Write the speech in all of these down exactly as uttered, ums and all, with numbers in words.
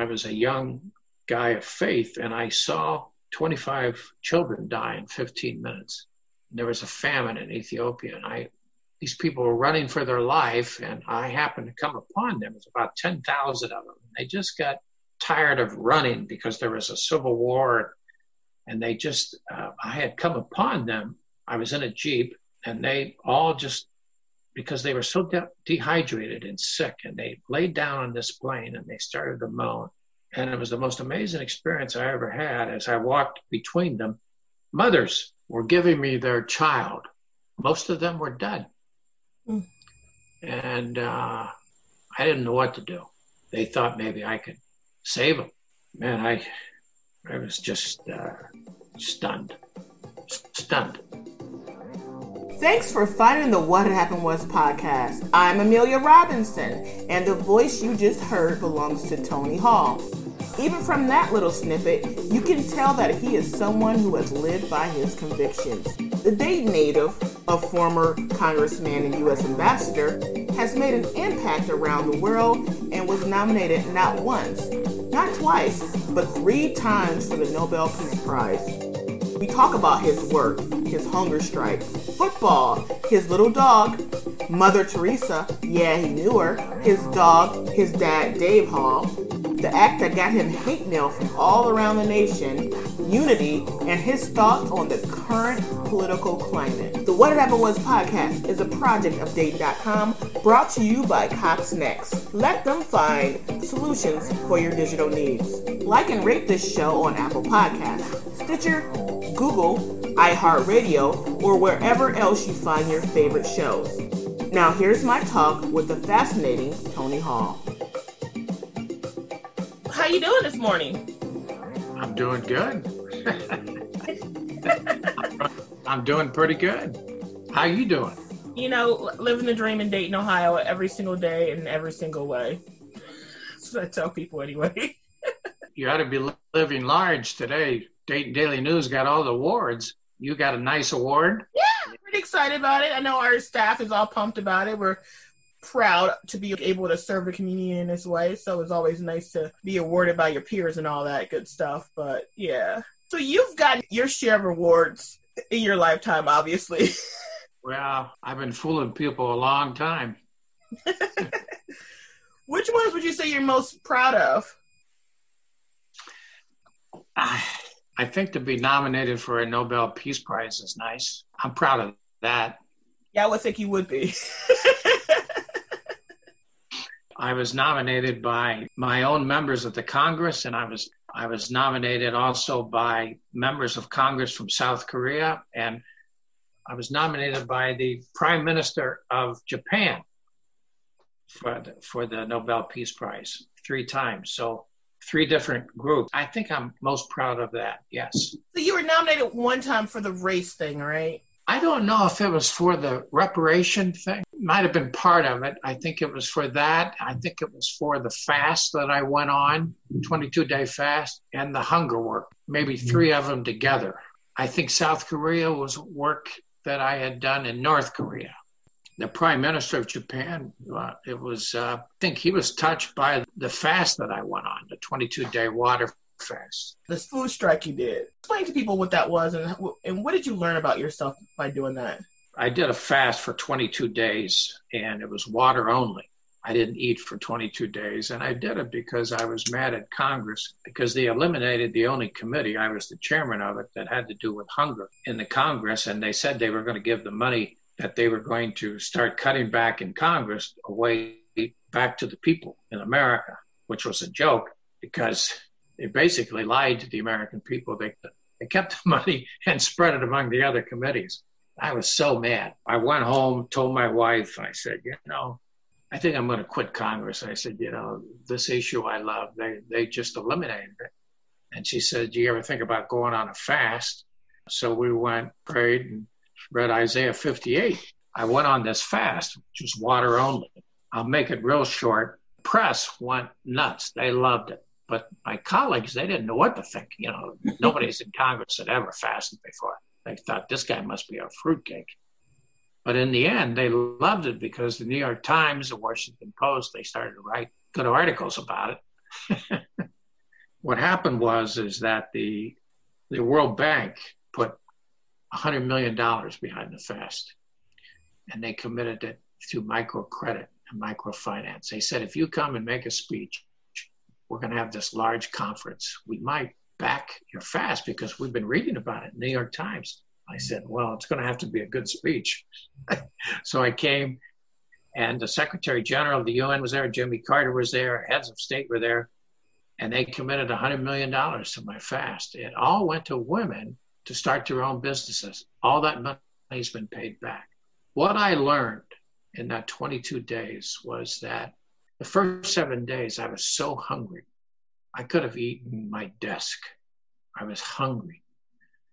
I was a young guy of faith, and I saw twenty-five children die in fifteen minutes. And there was a famine in Ethiopia, and I, these people were running for their life, and I happened to come upon them. It was about ten thousand of them. They just got tired of running because there was a civil war, and they just, uh, I had come upon them. I was in a Jeep, and they all just, because they were so de- dehydrated and sick, and they laid down on this plane, and they started to moan. And it was the most amazing experience I ever had. As I walked between them, mothers were giving me their child. Most of them were dead. Mm. And uh, I didn't know what to do. They thought maybe I could save them. Man, I, I was just uh, stunned, stunned. Thanks for finding the What Happened Was podcast. I'm Amelia Robinson, and the voice you just heard belongs to Tony Hall. Even from that little snippet, you can tell that he is someone who has lived by his convictions. The Dayton native, a former congressman and U S ambassador, has made an impact around the world and was nominated not once, not twice, but three times for the Nobel Peace Prize. We talk about his work, his hunger strike, football, his little dog, Mother Teresa, yeah, he knew her, his dog, his dad, Dave Hall, the act that got him hate mail from all around the nation, unity, and his thoughts on the current political climate. The What It Ever Was podcast is a project of Dayton dot com brought to you by Cox Next. Let them find solutions for your digital needs. Like and rate this show on Apple Podcasts, Stitcher, Google, iHeartRadio, or wherever else you find your favorite shows. Now here's my talk with the fascinating Tony Hall. How you doing this morning? I'm doing good. I'm doing pretty good. How you doing? You know, living the dream in Dayton, Ohio every single day and every single way. That's what I tell people anyway. You ought to be living large today. Dayton Daily News got all the awards. You got a nice award. Yeah, I'm pretty excited about it. I know our staff is all pumped about it. We're proud to be able to serve the community in this way. So it's always nice to be awarded by your peers and all that good stuff. But yeah. So you've got your share of awards in your lifetime, obviously. Well, I've been fooling people a long time. Which ones would you say you're most proud of? I... I think to be nominated for a Nobel Peace Prize is nice. I'm proud of that. Yeah, I would think you would be. I was nominated by my own members of the Congress, and I was I was nominated also by members of Congress from South Korea, and I was nominated by the Prime Minister of Japan for the, for the Nobel Peace Prize three times. So three different groups. I think I'm most proud of that, yes. So you were nominated one time for the race thing, right? I don't know if it was for the reparation thing. Might have been part of it. I think it was for that. I think it was for the fast that I went on, twenty-two day fast, and the hunger work, maybe three of them together. I think South Korea was work that I had done in North Korea. The Prime Minister of Japan, uh, it was, uh, I think he was touched by the fast that I went on, the twenty-two day water fast. This food strike you did. Explain to people what that was and and what did you learn about yourself by doing that? I did a fast for twenty-two days and it was water only. I didn't eat for twenty-two days, and I did it because I was mad at Congress because they eliminated the only committee, I was the chairman of it, that had to do with hunger in the Congress, and they said they were going to give the money that they were going to start cutting back in Congress away back to the people in America, which was a joke because they basically lied to the American people. They they kept the money and spread it among the other committees. I was so mad. I went home, told my wife, I said, you know, I think I'm going to quit Congress. I said, you know, this issue I love, they, they just eliminated it. And she said, do you ever think about going on a fast? So we went, prayed, and read Isaiah fifty-eight. I went on this fast, which was water only. I'll make it real short. Press went nuts. They loved it. But my colleagues, they didn't know what to think. You know, nobody's in Congress had ever fasted before. They thought this guy must be a fruitcake. But in the end, they loved it because the New York Times, the Washington Post, they started to write good articles about it. what happened was is that the the World Bank put one hundred million dollars behind the FAST, and they committed it through microcredit and microfinance. They said, if you come and make a speech, we're going to have this large conference. We might back your FAST because we've been reading about it in the New York Times. I said, well, it's going to have to be a good speech. So I came, and the Secretary General of the U N was there, Jimmy Carter was there, heads of state were there, and they committed one hundred million dollars to my FAST. It all went to women to start their own businesses. All that money has been paid back. What I learned in that twenty-two days was that the first seven days I was so hungry. I could have eaten my desk. I was hungry.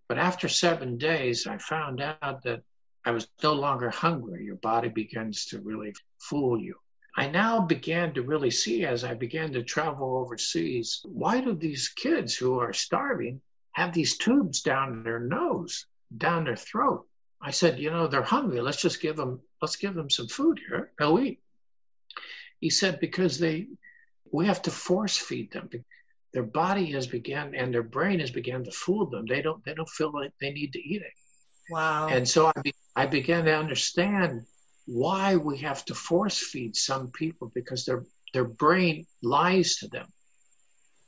But after seven days, I found out that I was no longer hungry. Your body begins to really fool you. I now began to really see, as I began to travel overseas, why do these kids who are starving have these tubes down their nose, down their throat? I said, you know, they're hungry. Let's just give them, let's give them some food here. They'll eat. He said, because they, we have to force feed them. Their body has begun and their brain has begun to fool them. They don't, they don't feel like they need to eat it. Wow. And so I, be, I began to understand why we have to force feed some people, because their, their brain lies to them.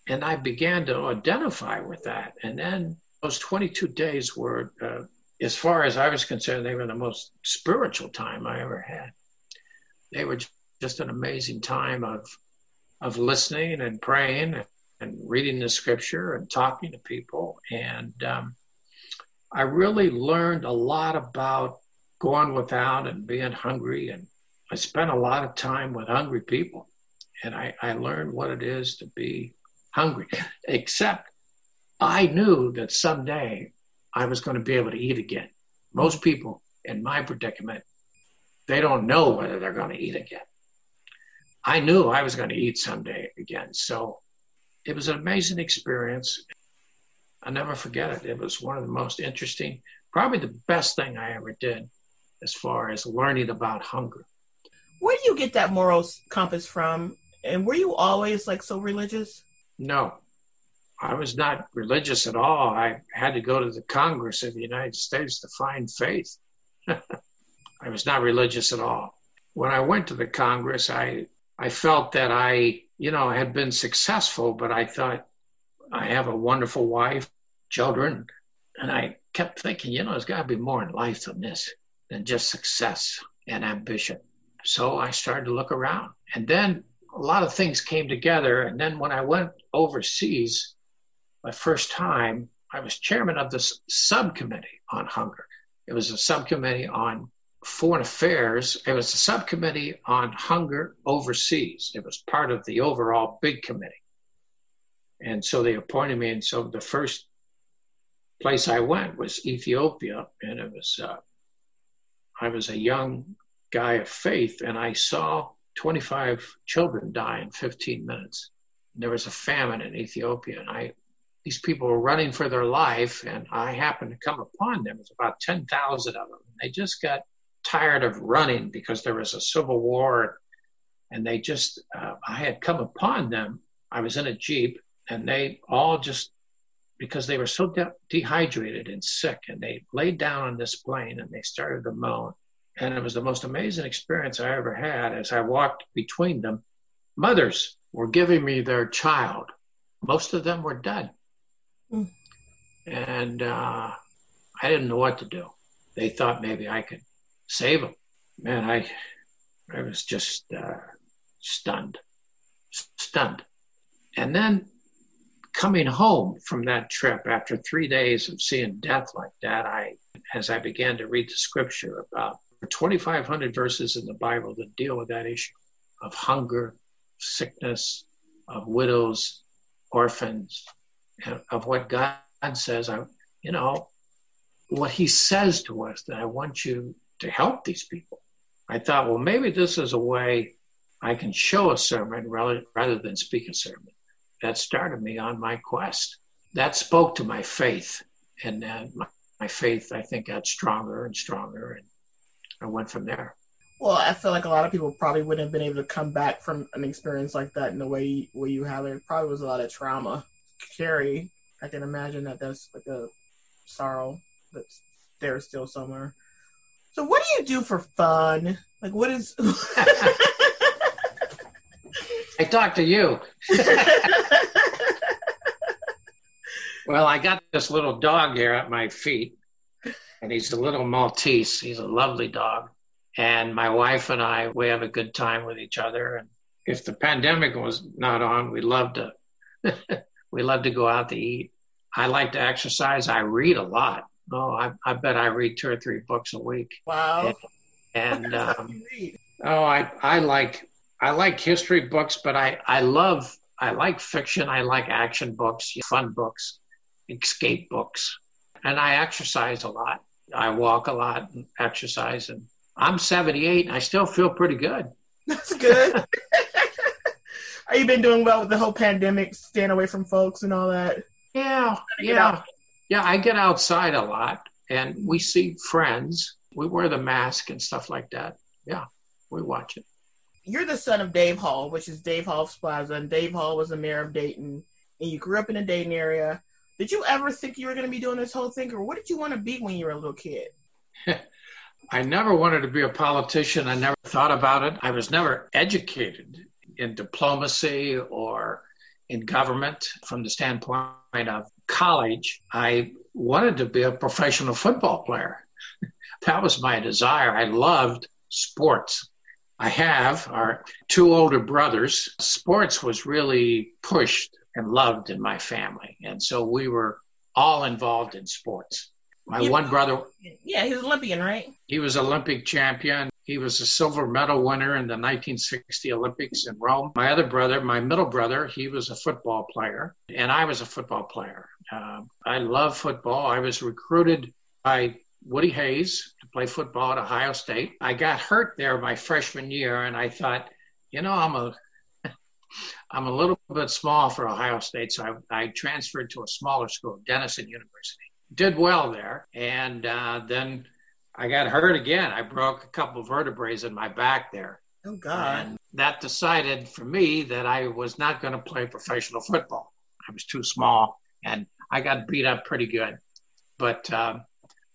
And I began to identify with that. And then those twenty-two days were, uh, as far as I was concerned, they were the most spiritual time I ever had. They were just an amazing time of, of listening and praying and, and reading the scripture and talking to people. And um, I really learned a lot about going without and being hungry. And I spent a lot of time with hungry people. And I, I learned what it is to be hungry, except I knew that someday I was going to be able to eat again. Most people in my predicament, they don't know whether they're going to eat again. I knew I was going to eat someday again. So it was an amazing experience. I'll never forget it. It was one of the most interesting, probably the best thing I ever did as far as learning about hunger. Where do you get that moral compass from? And were you always like so religious? No, I was not religious at all. I had to go to the Congress of the United States to find faith. I was not religious at all. When I went to the Congress, I I felt that I, you know, had been successful, but I thought, I have a wonderful wife, children, and I kept thinking, you know, there's got to be more in life than this, than just success and ambition. So I started to look around. And then a lot of things came together. And then when I went overseas, my first time, I was chairman of this subcommittee on hunger. It was a subcommittee on foreign affairs. It was a subcommittee on hunger overseas. It was part of the overall big committee. And so they appointed me. And so the first place I went was Ethiopia. And it was, uh, I was a young guy of faith, and I saw twenty-five children die in fifteen minutes. And there was a famine in Ethiopia, and I, these people were running for their life, and I happened to come upon them. It was about ten thousand of them. They just got tired of running because there was a civil war, and they just, uh, I had come upon them. I was in a Jeep, and they all just, because they were so de- dehydrated and sick, and they laid down on this plane, and they started to moan. And it was the most amazing experience I ever had. As I walked between them, mothers were giving me their child. Most of them were dead. Mm. And uh, I didn't know what to do. They thought maybe I could save them. Man, I I was just uh, stunned, stunned. And then coming home from that trip, after three days of seeing death like that, I, as I began to read the scripture about twenty-five hundred verses in the Bible that deal with that issue of hunger, sickness, of widows, orphans, and of what God says. I, you know, what he says to us, that I want you to help these people. I thought, well, maybe this is a way I can show a sermon rather, rather than speak a sermon. That started me on my quest. That spoke to my faith. And then my, my faith, I think, got stronger and stronger. And I went from there. Well, I feel like a lot of people probably wouldn't have been able to come back from an experience like that in the way where you have it. It probably was a lot of trauma. carry. I can imagine that that's like a sorrow that's there still somewhere. So what do you do for fun? Like what is... I talk to you. Well, I got this little dog here at my feet, and he's a little Maltese. He's a lovely dog. And my wife and I, we have a good time with each other. And if the pandemic was not on, we love to we love to go out to eat. I like to exercise. I read a lot. Oh, I, I bet I read two or three books a week. Wow. And, and um, oh, I I like I like history books, but I, I love I like fiction. I like action books, fun books, escape books, and I exercise a lot. I walk a lot and exercise, and I'm seventy-eight, and I still feel pretty good. That's good. Are you been doing well with the whole pandemic, staying away from folks and all that? Yeah, yeah. Yeah, I get outside a lot, and we see friends. We wear the mask and stuff like that. Yeah, we watch it. You're the son of Dave Hall, which is Dave Hall's Plaza, and Dave Hall was the mayor of Dayton, and you grew up in the Dayton area. Did you ever think you were going to be doing this whole thing, or what did you want to be when you were a little kid? I never wanted to be a politician. I never thought about it. I was never educated in diplomacy or in government from the standpoint of college. I wanted to be a professional football player. That was my desire. I loved sports. I have our two older brothers. Sports was really pushed and loved in my family. And so we were all involved in sports. My yeah. one brother. Yeah, he was Olympian, right? He was Olympic champion. He was a silver medal winner in the nineteen sixty Olympics in Rome. My other brother, my middle brother, he was a football player, and I was a football player. Uh, I love football. I was recruited by Woody Hayes to play football at Ohio State. I got hurt there my freshman year, and I thought, you know, I'm a, I'm a little bit small for Ohio State, so I, I transferred to a smaller school, Denison University. Did well there, and uh, then I got hurt again. I broke a couple of vertebrae in my back there. Oh, God. And that decided for me that I was not going to play professional football. I was too small, and I got beat up pretty good. But um,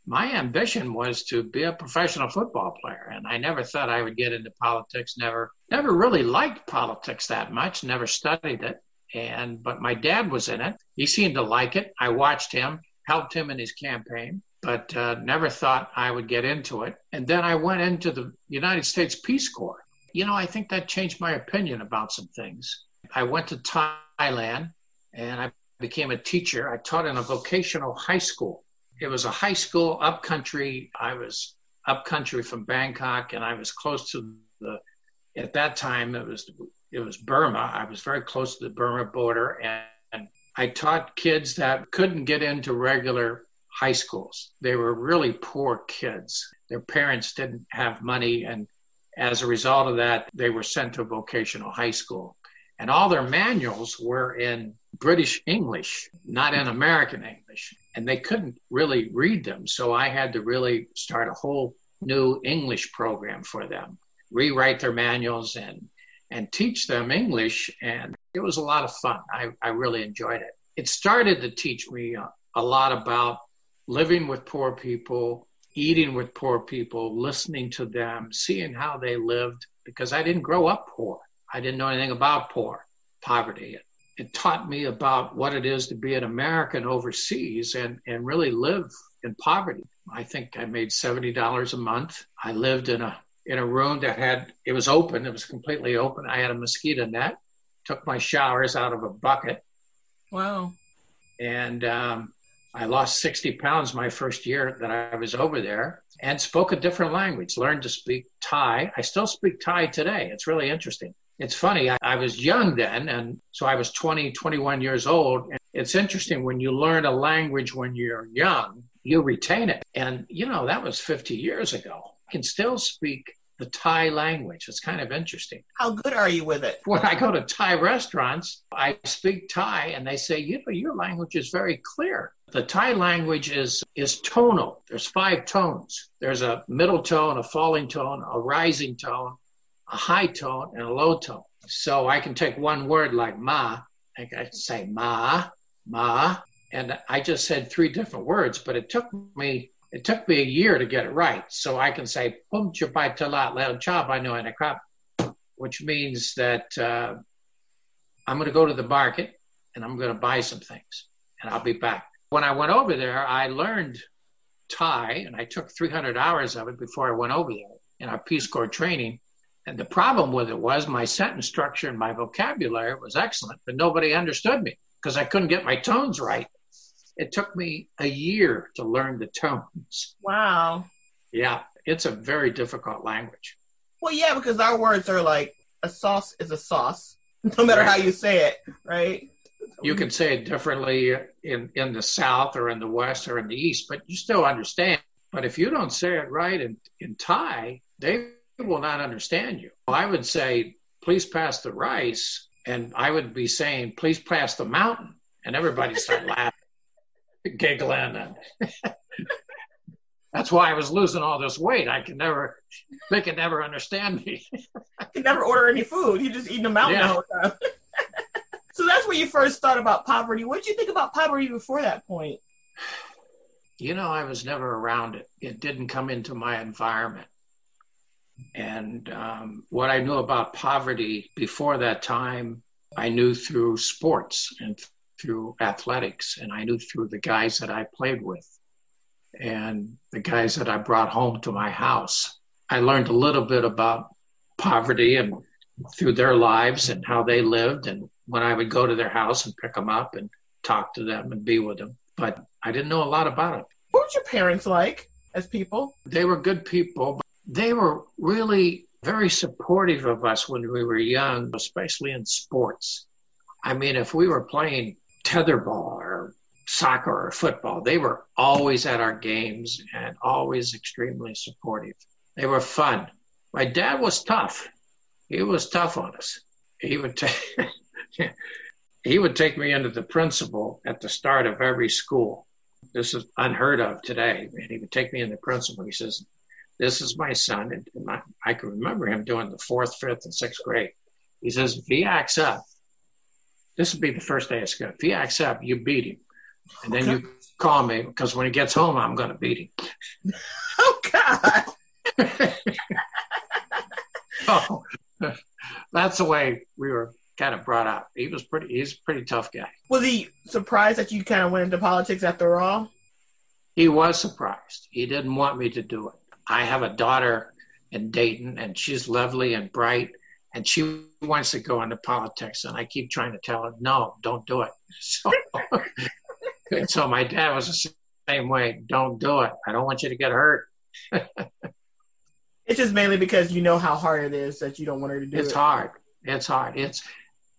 my ambition was to be a professional football player, and I never thought I would get into politics. Never never really liked politics that much, never studied it. And But my dad was in it. He seemed to like it. I watched him, helped him in his campaign, but uh, never thought I would get into it. And then I went into the United States Peace Corps. You know, I think that changed my opinion about some things. I went to Thailand, and I became a teacher. I taught in a vocational high school. It was a high school upcountry. I was upcountry from Bangkok, and I was close to the, at that time, it was it was Burma. I was very close to the Burma border, and, and I taught kids that couldn't get into regular high schools. They were really poor kids. Their parents didn't have money, and as a result of that, they were sent to a vocational high school. And all their manuals were in British English, not in American English, and they couldn't really read them. So I had to really start a whole new English program for them, rewrite their manuals and and teach them English. And it was a lot of fun. I, I really enjoyed it. It started to teach me a, a lot about living with poor people, eating with poor people, listening to them, seeing how they lived, because I didn't grow up poor. I didn't know anything about poor, poverty. It taught me about what it is to be an American overseas and, and really live in poverty. I think I made seventy dollars a month. I lived in a in a room that had, it was open, it was completely open. I had a mosquito net, took my showers out of a bucket. Wow. And um I lost sixty pounds my first year that I was over there and spoke a different language, learned to speak Thai. I still speak Thai today. It's really interesting. It's funny. I, I was young then, and so I was twenty, twenty-one years old. And it's interesting when you learn a language when you're young, you retain it. And, you know, that was fifty years ago. I can still speak the Thai language. It's kind of interesting. How good are you with it? When I go to Thai restaurants, I speak Thai, and they say, you know, your language is very clear. The Thai language is is tonal. There's five tones. There's a middle tone, a falling tone, a rising tone, a high tone, and a low tone. So I can take one word like ma, I can say ma, ma, and I just said three different words, but it took me it took me a year to get it right. So I can say pum chapai talat lao cha by no crop, which means that uh, I'm going to go to the market and I'm going to buy some things and I'll be back. When I went over there, I learned Thai, and I took three hundred hours of it before I went over there in our Peace Corps training. And the problem with it was my sentence structure and my vocabulary was excellent, but nobody understood me because I couldn't get my tones right. It took me a year to learn the tones. Wow. Yeah, it's a very difficult language. Well, yeah, because our words are like a sauce is a sauce, no matter how you say it, right? You can say it differently in, in the South or in the West or in the East, but you still understand. But if you don't say it right in, in Thai, they will not understand you. I would say, please pass the rice, and I would be saying, please pass the mountain. And everybody started laughing, giggling. That's why I was losing all this weight. I could never, they could never understand me. You could never order any food. You're just eating a mountain yeah. the whole time. So that's where you first thought about poverty. What did you think about poverty before that point? You know, I was never around it. It didn't come into my environment. And um, what I knew about poverty before that time, I knew through sports and th- through athletics. And I knew through the guys that I played with and the guys that I brought home to my house. I learned a little bit about poverty and through their lives and how they lived, and when I would go to their house and pick them up and talk to them and be with them. But I didn't know a lot about it. What were your parents like as people? They were good people. But they were really very supportive of us when we were young, especially in sports. I mean, if we were playing tetherball or soccer or football, they were always at our games and always extremely supportive. They were fun. My dad was tough. He was tough on us. He would take... He would take me into the principal at the start of every school. This is unheard of today. And he would take me in the principal. He says, this is my son. And my, I can remember him doing the fourth, fifth, and sixth grade. He says, if he acts up, this would be the first day of school. If he acts up, you beat him. And then okay. you call me, because when he gets home, I'm going to beat him. Oh, God. Oh, that's the way we were kind of brought up. He was pretty, he's a pretty tough guy. Was he surprised that you kind of went into politics after all? He was surprised. He didn't want me to do it. I have a daughter in Dayton, and she's lovely and bright, and she wants to go into politics, and I keep trying to tell her, no, don't do it. So, and so my dad was the same way. Don't do it. I don't want you to get hurt. It's just mainly because you know how hard it is that you don't want her to do it. It's hard. It's hard. It's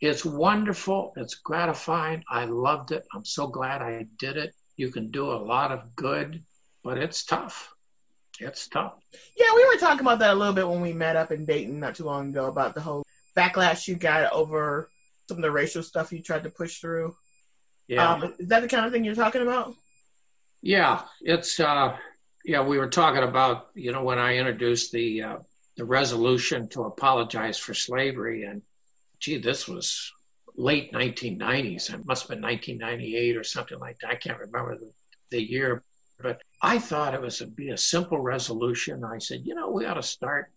It's wonderful. It's gratifying. I loved it. I'm so glad I did it. You can do a lot of good, but it's tough. It's tough. Yeah, we were talking about that a little bit when we met up in Dayton not too long ago about the whole backlash you got over some of the racial stuff you tried to push through. Yeah. Um, is that the kind of thing you're talking about? Yeah. It's, uh, yeah, we were talking about, you know, when I introduced the, uh, the resolution to apologize for slavery, and gee, this was late nineteen nineties. It must have been nineteen ninety-eight or something like that. I can't remember the, the year, but I thought it was be a simple resolution. I said, you know, we ought to start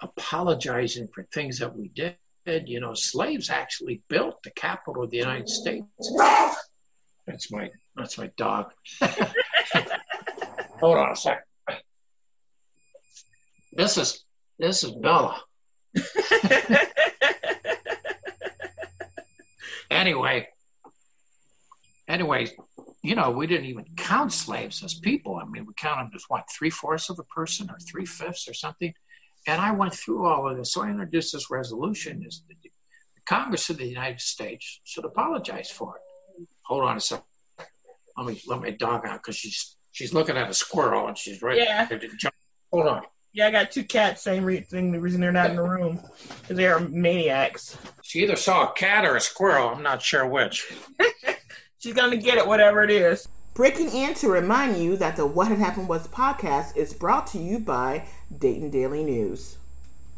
apologizing for things that we did. You know, slaves actually built the Capitol of the United States. That's my that's my dog. Hold on a second. This is this is Bella. Anyway, anyway, you know, we didn't even count slaves as people. I mean, we count them as what, three-fourths of a person or three-fifths or something. And I went through all of this. So I introduced this resolution. Is the, the Congress of the United States should apologize for it. Hold on a second. Let me let my dog out because she's she's looking at a squirrel and she's right yeah. there to jump. Hold on. Yeah, I got two cats, same re- thing. The reason they're not in the room is they are maniacs. She either saw a cat or a squirrel. I'm not sure which. She's going to get it, whatever it is. Breaking in to remind you that the What Had Happened Was podcast is brought to you by Dayton Daily News.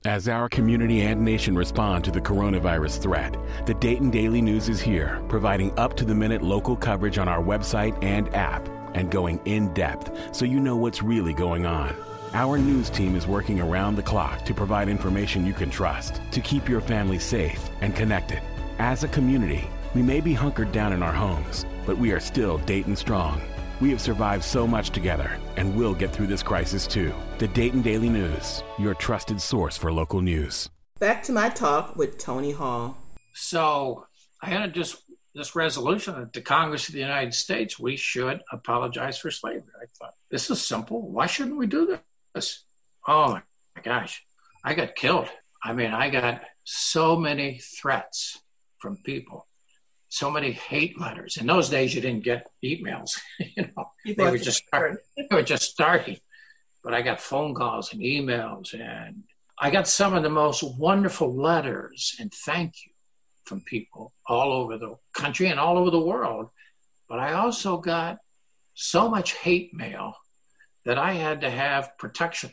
As our community and nation respond to the coronavirus threat, the Dayton Daily News is here, providing up-to-the-minute local coverage on our website and app, and going in-depth so you know what's really going on. Our news team is working around the clock to provide information you can trust, to keep your family safe and connected. As a community, we may be hunkered down in our homes, but we are still Dayton strong. We have survived so much together, and we'll get through this crisis too. The Dayton Daily News, your trusted source for local news. Back to my talk with Tony Hall. So I had just this resolution that the Congress of the United States, we should apologize for slavery. I thought, this is simple. Why shouldn't we do this? Oh my gosh, I got killed. I mean, I got so many threats from people, so many hate letters. In those days, you didn't get emails. you know, you they were just starting. They were just starting. But I got phone calls and emails, and I got some of the most wonderful letters and thank you from people all over the country and all over the world. But I also got so much hate mail that I had to have protection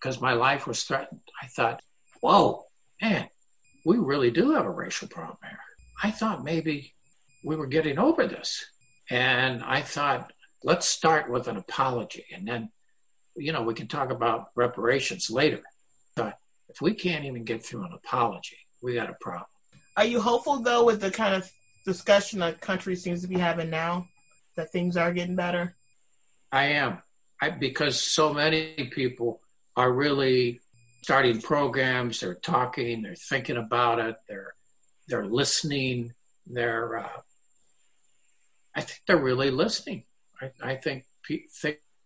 because my life was threatened. I thought, whoa, man, we really do have a racial problem here. I thought maybe we were getting over this. And I thought, let's start with an apology. And then, you know, we can talk about reparations later. But if we can't even get through an apology, we got a problem. Are you hopeful, though, with the kind of discussion the country seems to be having now, that things are getting better? I am, I, because so many people are really starting programs. They're talking. They're thinking about it. They're they're listening. They're uh, I think they're really listening. I, I think pe-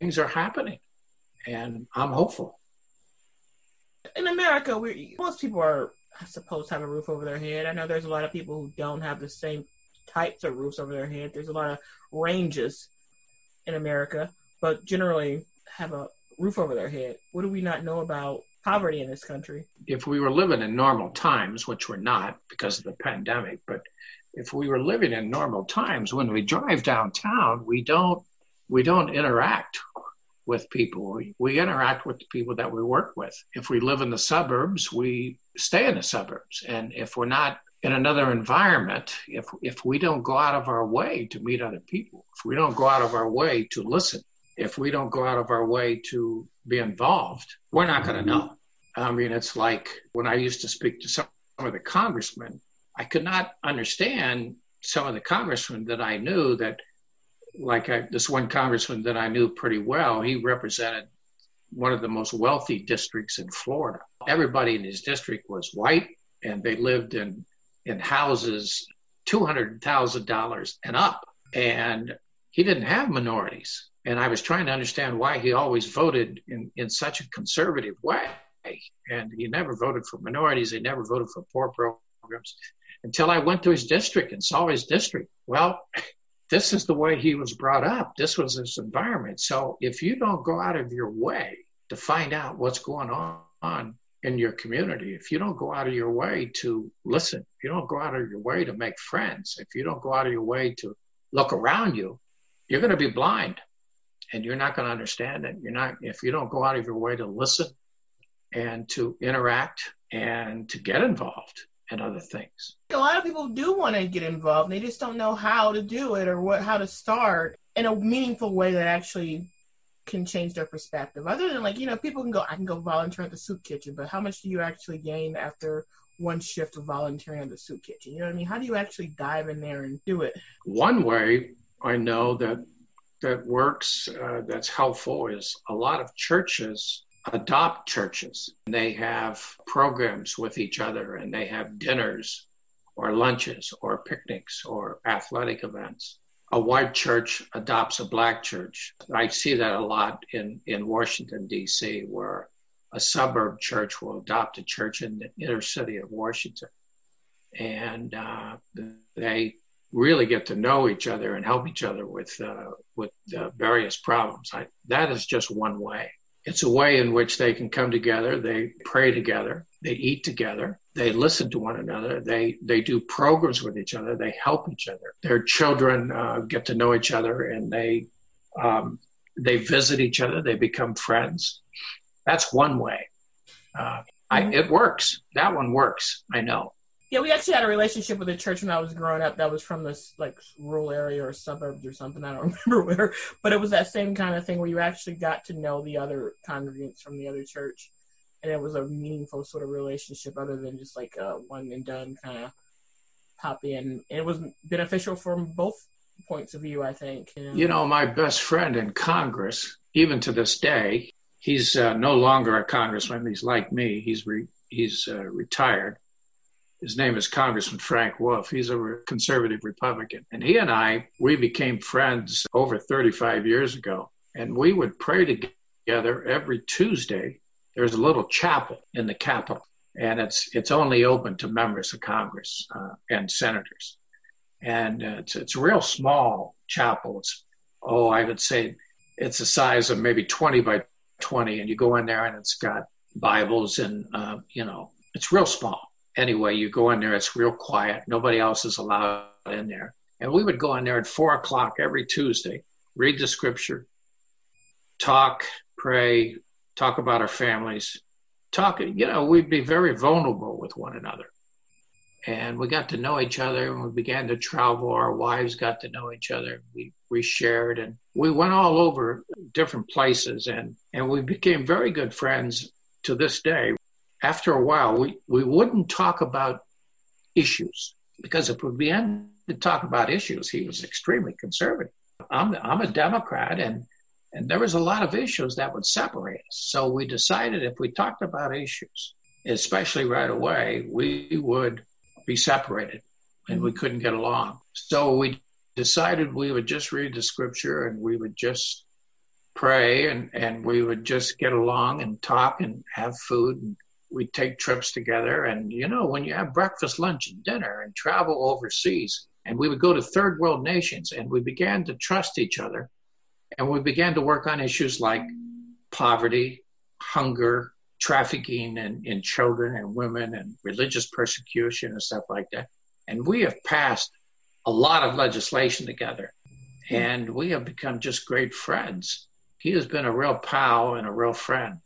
things are happening, and I'm hopeful. In America, we most people are, I suppose, have a roof over their head. I know there's a lot of people who don't have the same types of roofs over their head. There's a lot of ranges in America, but generally have a roof over their head. What do we not know about poverty in this country? If we were living in normal times, which we're not because of the pandemic, but if we were living in normal times, when we drive downtown, we don't we don't interact with people. We, we interact with the people that we work with. If we live in the suburbs, we stay in the suburbs. And if we're not in another environment, if if we don't go out of our way to meet other people, if we don't go out of our way to listen, if we don't go out of our way to be involved, we're not going to know. I mean, it's like when I used to speak to some of the congressmen, I could not understand some of the congressmen that I knew that Like I, this one congressman that I knew pretty well, he represented one of the most wealthy districts in Florida. Everybody in his district was white, and they lived in, in houses two hundred thousand dollars and up. And he didn't have minorities. And I was trying to understand why he always voted in, in such a conservative way. And he never voted for minorities. He never voted for poor programs until I went to his district and saw his district. Well, this is the way he was brought up. This was his environment. So if you don't go out of your way to find out what's going on in your community, if you don't go out of your way to listen, if you don't go out of your way to make friends, if you don't go out of your way to look around you, you're going to be blind and you're not going to understand it. You're not, if you don't go out of your way to listen and to interact and to get involved and other things. A lot of people do want to get involved. They just don't know how to do it or what, how to start in a meaningful way that actually can change their perspective. Other than like, you know, people can go, I can go volunteer at the soup kitchen, but how much do you actually gain after one shift of volunteering at the soup kitchen? You know what I mean? How do you actually dive in there and do it? One way I know that that works, uh, that's helpful, is a lot of churches adopt churches. They have programs with each other, and they have dinners or lunches or picnics or athletic events. A white church adopts a black church. I see that a lot in, in Washington, D C, where a suburb church will adopt a church in the inner city of Washington. And uh, they really get to know each other and help each other with uh, with uh, various problems. I, that is just one way. It's a way in which they can come together, they pray together, they eat together, they listen to one another, they, they do programs with each other, they help each other. Their children uh, get to know each other, and they um, they visit each other, they become friends. That's one way. Uh, I, it works. That one works. I know. Yeah, we actually had a relationship with a church when I was growing up that was from this like rural area or suburbs or something. I don't remember where, but it was that same kind of thing where you actually got to know the other congregants from the other church. And it was a meaningful sort of relationship other than just like a one and done kind of pop in. And it was beneficial from both points of view, I think. You know, you know my best friend in Congress, even to this day, he's uh, no longer a congressman. He's like me. He's re- he's uh, retired. His name is Congressman Frank Wolf. He's a re- conservative Republican. And he and I, we became friends over thirty-five years ago. And we would pray together every Tuesday. There's a little chapel in the Capitol. And it's it's only open to members of Congress uh, and senators. And uh, it's, it's a real small chapel. It's, oh, I would say it's the size of maybe twenty by twenty, and you go in there and it's got Bibles and, uh, you know, it's real small. Anyway, you go in there, it's real quiet. Nobody else is allowed in there. And we would go in there at four o'clock every Tuesday, read the scripture, talk, pray, talk about our families, talk, you know, we'd be very vulnerable with one another. And we got to know each other, and we began to travel. Our wives got to know each other. We we shared, and we went all over different places, and, and we became very good friends to this day. After a while, we, we wouldn't talk about issues, because if we began to talk about issues, he was extremely conservative. I'm I'm a Democrat, and, and there was a lot of issues that would separate us. So we decided if we talked about issues, especially right away, we would be separated, and we couldn't get along. So we decided we would just read the scripture, and we would just pray, and, and we would just get along and talk and have food, and we'd take trips together. And, you know, when you have breakfast, lunch, and dinner and travel overseas, and we would go to third world nations, and we began to trust each other, and we began to work on issues like poverty, hunger, trafficking in, in children and women, and religious persecution and stuff like that. And we have passed a lot of legislation together, and we have become just great friends. He has been a real pal and a real friend.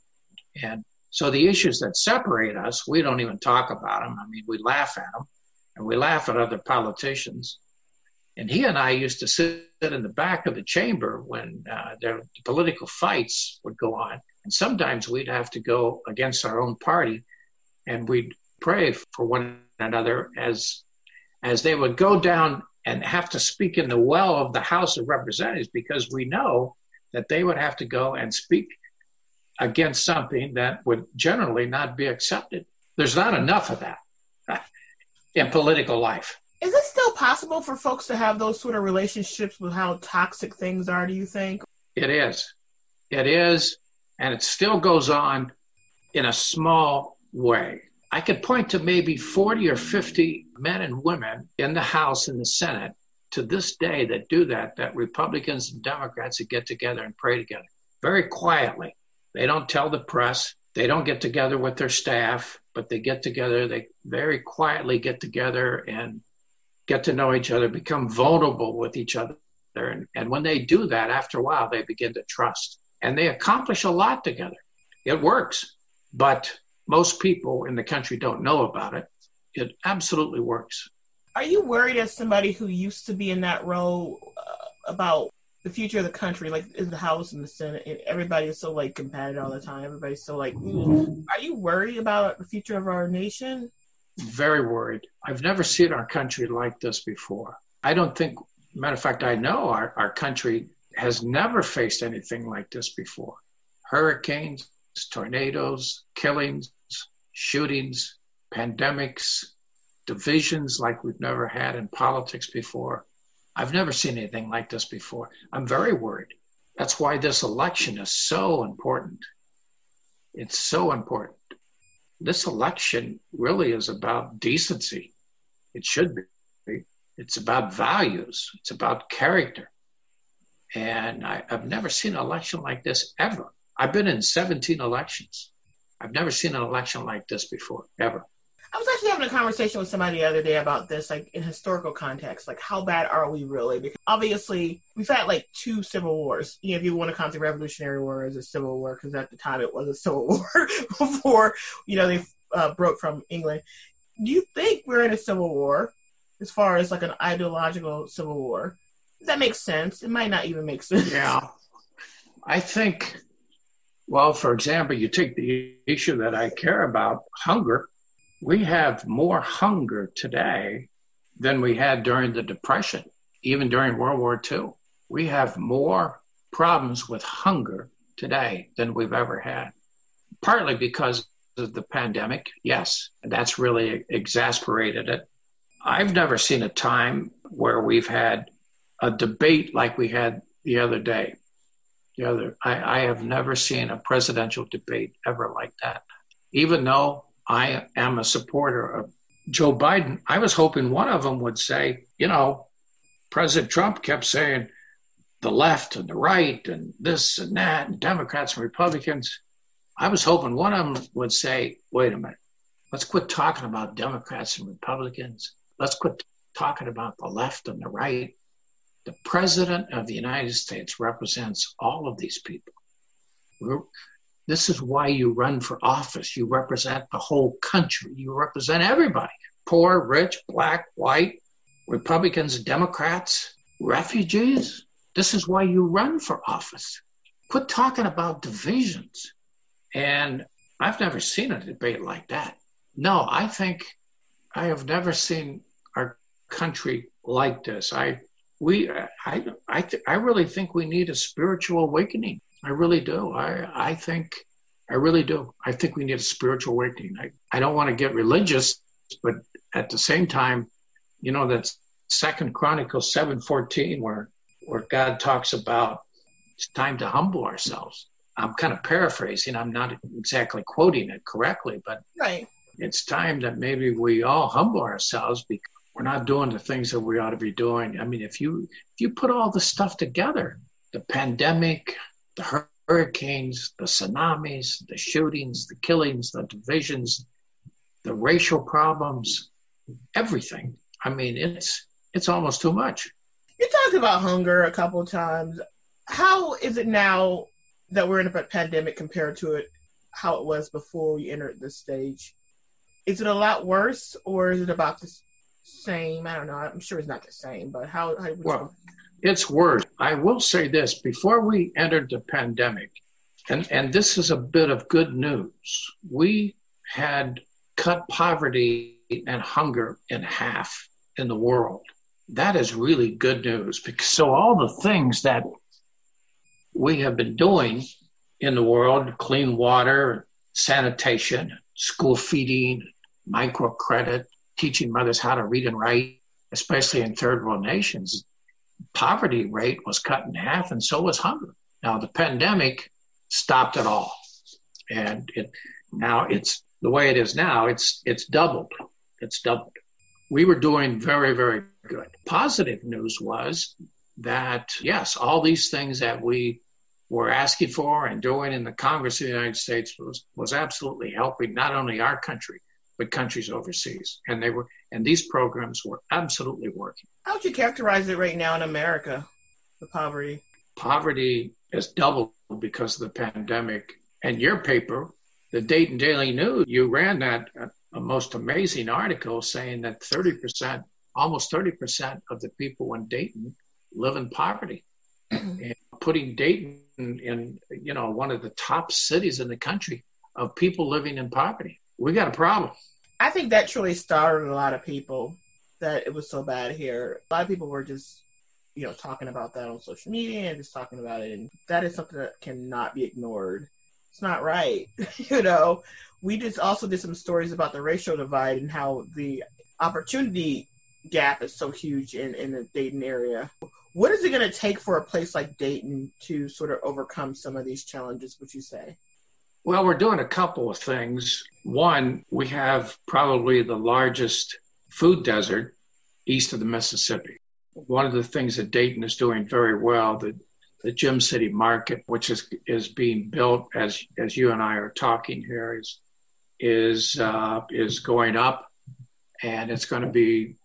And so the issues that separate us, we don't even talk about them. I mean, we laugh at them, and we laugh at other politicians. And he and I used to sit in the back of the chamber when uh, their political fights would go on. And sometimes we'd have to go against our own party, and we'd pray for one another as as they would go down and have to speak in the well of the House of Representatives, because we know that they would have to go and speak against something that would generally not be accepted. There's not enough of that in political life. Is it still possible for folks to have those sort of relationships with how toxic things are, do you think? It is. It is. And it still goes on in a small way. I could point to maybe forty or fifty men and women in the House and the Senate to this day that do that, that Republicans and Democrats that get together and pray together very quietly. They don't tell the press. They don't get together with their staff, but they get together. They very quietly get together and get to know each other, become vulnerable with each other. And, and when they do that, after a while, they begin to trust. And they accomplish a lot together. It works, but most people in the country don't know about it. It absolutely works. Are you worried, as somebody who used to be in that role, uh, about the future of the country, like in the House and the Senate, and everybody is so like competitive all the time. Everybody's so like, mm. Are you worried about the future of our nation? Very worried. I've never seen our country like this before. I don't think, matter of fact, I know our, our country has never faced anything like this before. Hurricanes, tornadoes, killings, shootings, pandemics, divisions like we've never had in politics before. I've never seen anything like this before. I'm very worried. That's why this election is so important. It's so important. This election really is about decency. It should be. It's about values. It's about character. And I, I've never seen an election like this ever. I've been in seventeen elections. I've never seen an election like this before, ever. I was actually having a conversation with somebody the other day about this, like in historical context, like how bad are we really? Because obviously we've had like two civil wars. You know, if you want to count the Revolutionary War as a civil war, because at the time it was a civil war before, you know, they uh, broke from England. Do you think we're in a civil war, as far as like an ideological civil war? Does that make sense? It might not even make sense. Yeah. I think, well, for example, you take the issue that I care about, hunger. We have more hunger today than we had during the Depression, even during World War Two. We have more problems with hunger today than we've ever had, partly because of the pandemic. Yes, that's really exacerbated it. I've never seen a time where we've had a debate like we had the other day. The other, I, I have never seen a presidential debate ever like that. Even though I am a supporter of Joe Biden, I was hoping one of them would say, you know, President Trump kept saying the left and the right and this and that and Democrats and Republicans. I was hoping one of them would say, wait a minute, let's quit talking about Democrats and Republicans. Let's quit talking about the left and the right. The president of the United States represents all of these people. We're, This is why you run for office. You represent the whole country. You represent everybody, poor, rich, black, white, Republicans, Democrats, refugees. This is why you run for office. Quit talking about divisions. And I've never seen a debate like that. No, I think I have never seen our country like this. I, we, I, I, th- I really think we need a spiritual awakening. I really do. I, I think, I really do. I think we need a spiritual awakening. I, I don't want to get religious, but at the same time, you know, that's Second Chronicles seven fourteen, where, where God talks about it's time to humble ourselves. I'm kind of paraphrasing. I'm not exactly quoting it correctly, but right. It's time that maybe we all humble ourselves because we're not doing the things that we ought to be doing. I mean, if you, if you put all this stuff together, the pandemic, the hurricanes, the tsunamis, the shootings, the killings, the divisions, the racial problems, everything. I mean, it's it's almost too much. You talked about hunger a couple of times. How is it now that we're in a pandemic compared to it, how it was before we entered this stage? Is it a lot worse or is it about the same? I don't know. I'm sure it's not the same, but how... how would well, you- It's worse. I will say this, before we entered the pandemic, and, and this is a bit of good news, we had cut poverty and hunger in half in the world. That is really good news. Because so all the things that we have been doing in the world, clean water, sanitation, school feeding, microcredit, teaching mothers how to read and write, especially in third world nations, poverty rate was cut in half, and so was hunger. Now, the pandemic stopped it all. And it now it's the way it is now, it's it's doubled. It's doubled. We were doing very, very good. Positive news was that, yes, all these things that we were asking for and doing in the Congress of the United States was, was absolutely helping not only our country, but countries overseas. And they were, and these programs were absolutely working. How would you characterize it right now in America, the poverty? Poverty is doubled because of the pandemic. And your paper, the Dayton Daily News, you ran that uh, a most amazing article saying that thirty percent, almost thirty percent of the people in Dayton live in poverty. And putting Dayton in, you know, one of the top cities in the country of people living in poverty. We got a problem. I think that truly startled a lot of people that it was so bad here. A lot of people were just, you know, talking about that on social media and just talking about it. And that is something that cannot be ignored. It's not right. You know, we just also did some stories about the racial divide and how the opportunity gap is so huge in, in the Dayton area. What is it going to take for a place like Dayton to sort of overcome some of these challenges, would you say? Well, we're doing a couple of things. One, we have probably the largest food desert east of the Mississippi. One of the things that Dayton is doing very well, the, the Gem City Market, which is, is being built as, as you and I are talking here, is, is, uh, is going up, and it's going to be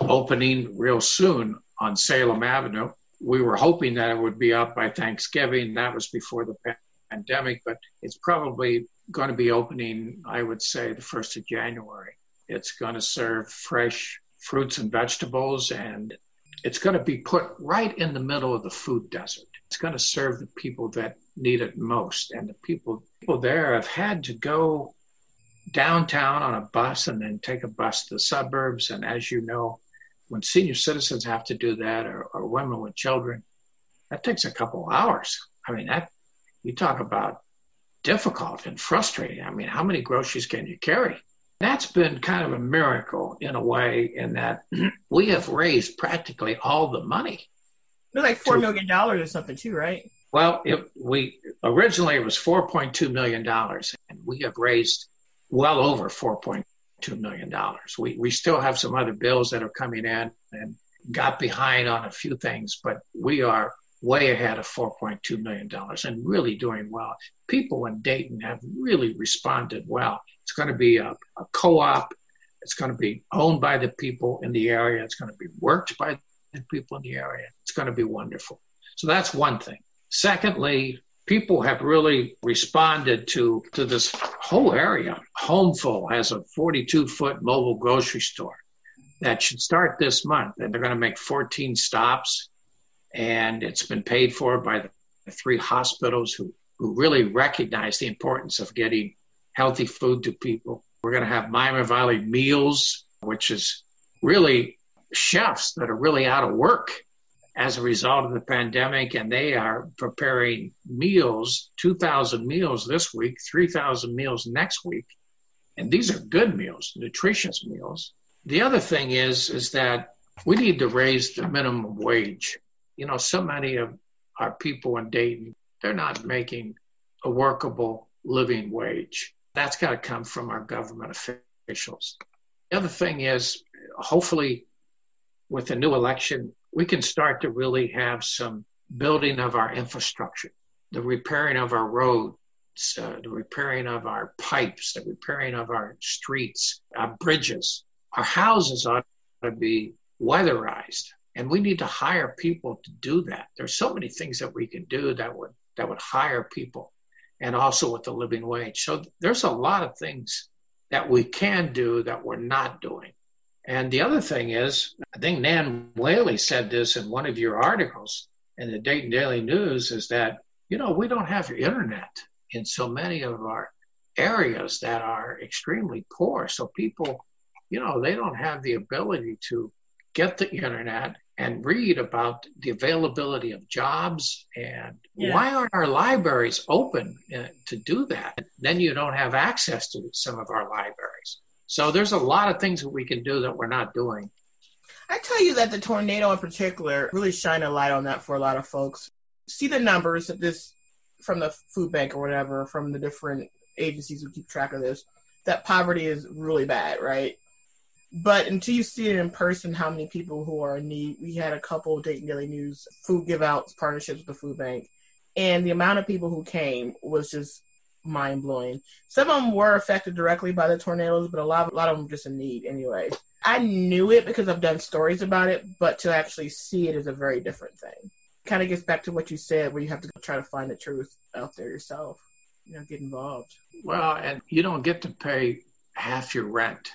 opening real soon on Salem Avenue. We were hoping that it would be up by Thanksgiving. That was before the pandemic. pandemic, but it's probably going to be opening, I would say, the first of January. It's going to serve fresh fruits and vegetables, and it's going to be put right in the middle of the food desert. It's going to serve the people that need it most. And the people, people there have had to go downtown on a bus and then take a bus to the suburbs. And as you know, when senior citizens have to do that, or, or women with children, that takes a couple hours. I mean, that you talk about difficult and frustrating. I mean, how many groceries can you carry? That's been kind of a miracle in a way, in that we have raised practically all the money. It was like four to, million dollars or something too, right? Well, it, we originally it was four point two million dollars, and we have raised well over four point two million dollars. We we still have some other bills that are coming in and got behind on a few things, but we are way ahead of four point two million dollars and really doing well. People in Dayton have really responded well. It's going to be a, a co-op. It's going to be owned by the people in the area. It's going to be worked by the people in the area. It's going to be wonderful. So that's one thing. Secondly, people have really responded to, to this whole area. Homeful has a forty-two foot mobile grocery store that should start this month. And they're going to make fourteen stops. And it's been paid for by the three hospitals who, who really recognize the importance of getting healthy food to people. We're going to have Miami Valley Meals, which is really chefs that are really out of work as a result of the pandemic, and they are preparing meals, two thousand meals this week, three thousand meals next week. And these are good meals, nutritious meals. The other thing is, is that we need to raise the minimum wage. You know, so many of our people in Dayton, they're not making a workable living wage. That's got to come from our government officials. The other thing is, hopefully, with the new election, we can start to really have some building of our infrastructure, the repairing of our roads, uh, the repairing of our pipes, the repairing of our streets, our bridges. Our houses ought to be weatherized, and we need to hire people to do that. There's so many things that we can do that would that would hire people, and also with the living wage. So there's a lot of things that we can do that we're not doing. And the other thing is, I think Nan Whaley said this in one of your articles in the Dayton Daily News, is that, you know, we don't have internet in so many of our areas that are extremely poor. So people, you know, they don't have the ability to get the internet and read about the availability of jobs. And yeah. Why aren't our libraries open to do that? Then you don't have access to some of our libraries. So there's a lot of things that we can do that we're not doing. I tell you that the tornado in particular really shined a light on that for a lot of folks. See the numbers of this from the food bank or whatever, from the different agencies who keep track of this, that poverty is really bad, right? But until you see it in person, how many people who are in need. We had a couple of Dayton Daily News food give-outs, partnerships with the food bank, and the amount of people who came was just mind-blowing. Some of them were affected directly by the tornadoes, but a lot, a lot of them just in need anyway. I knew it because I've done stories about it, but to actually see it is a very different thing. Kind of gets back to what you said, where you have to try to find the truth out there yourself. You know, get involved. Well, and you don't get to pay half your rent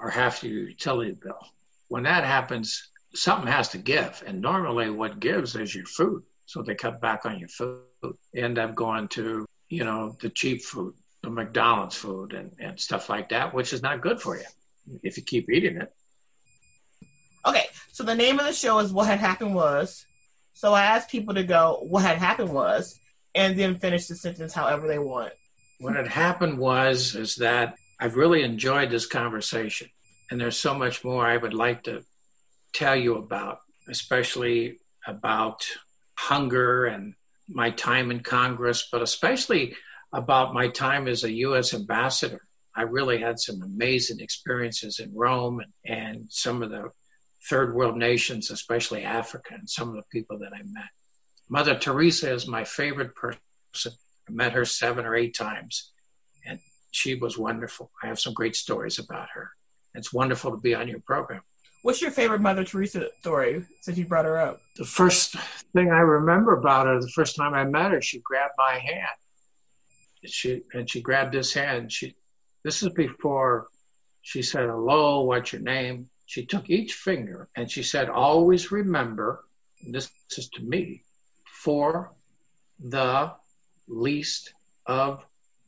or half your utility bill. When that happens, something has to give. And normally what gives is your food. So they cut back on your food. You end up going to, you know, the cheap food, the McDonald's food and, and stuff like that, which is not good for you if you keep eating it. Okay, so the name of the show is What Had Happened Was. So I asked people to go, what had happened was, and then finish the sentence however they want. What had happened was is that I've really enjoyed this conversation, and there's so much more I would like to tell you about, especially about hunger and my time in Congress, but especially about my time as a U S ambassador. I really had some amazing experiences in Rome and, and some of the third world nations, especially Africa, and some of the people that I met. Mother Teresa is my favorite person. I met her seven or eight times, and she was wonderful. I have some great stories about her. It's wonderful to be on your program. What's your favorite Mother Teresa story since you brought her up? The first thing I remember about her, the first time I met her, she grabbed my hand. she and she grabbed his hand. She, this is before she said, hello, what's your name? She took each finger and she said, always remember, and this is to me, for the least of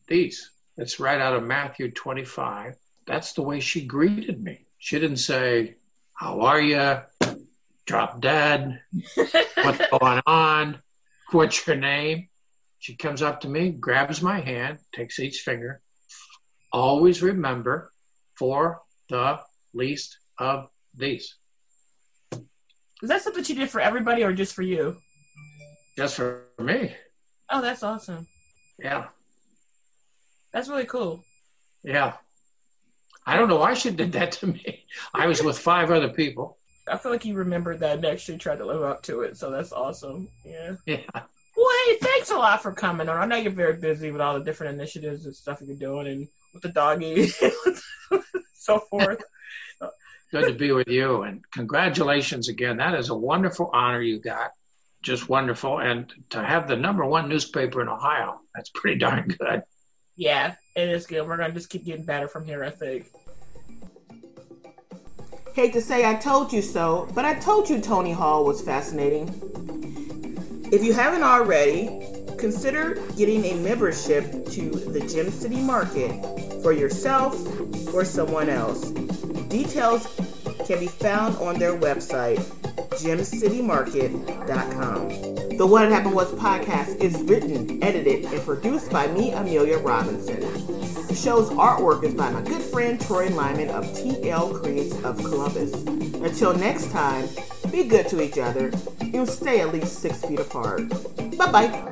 these. It's right out of Matthew twenty-five. That's the way she greeted me. She didn't say, how are you? Drop dead. What's going on? What's your name? She comes up to me, grabs my hand, takes each finger. Always remember, for the least of these. Is that something she did for everybody or just for you? Just for me. Oh, that's awesome. Yeah. That's really cool. Yeah. I don't know why she did that to me. I was with five other people. I feel like you remembered that and actually tried to live up to it, so that's awesome. Yeah. Yeah. Well, hey, thanks a lot for coming on. I know you're very busy with all the different initiatives and stuff you're doing and with the doggy and so forth. Good to be with you, and congratulations again. That is a wonderful honor you got. Just wonderful. And to have the number one newspaper in Ohio, that's pretty darn good. Yeah, it is good. We're going to just keep getting better from here, I think. Hate to say I told you so, but I told you Tony Hall was fascinating. If you haven't already, consider getting a membership to the Gem City Market for yourself or someone else. Details can be found on their website, gem city market dot com. The What Had Happened Was podcast is written, edited, and produced by me, Amelia Robinson. The show's artwork is by my good friend, Troy Lyman of T L Creates of Columbus. Until next time, be good to each other and stay at least six feet apart. Bye-bye.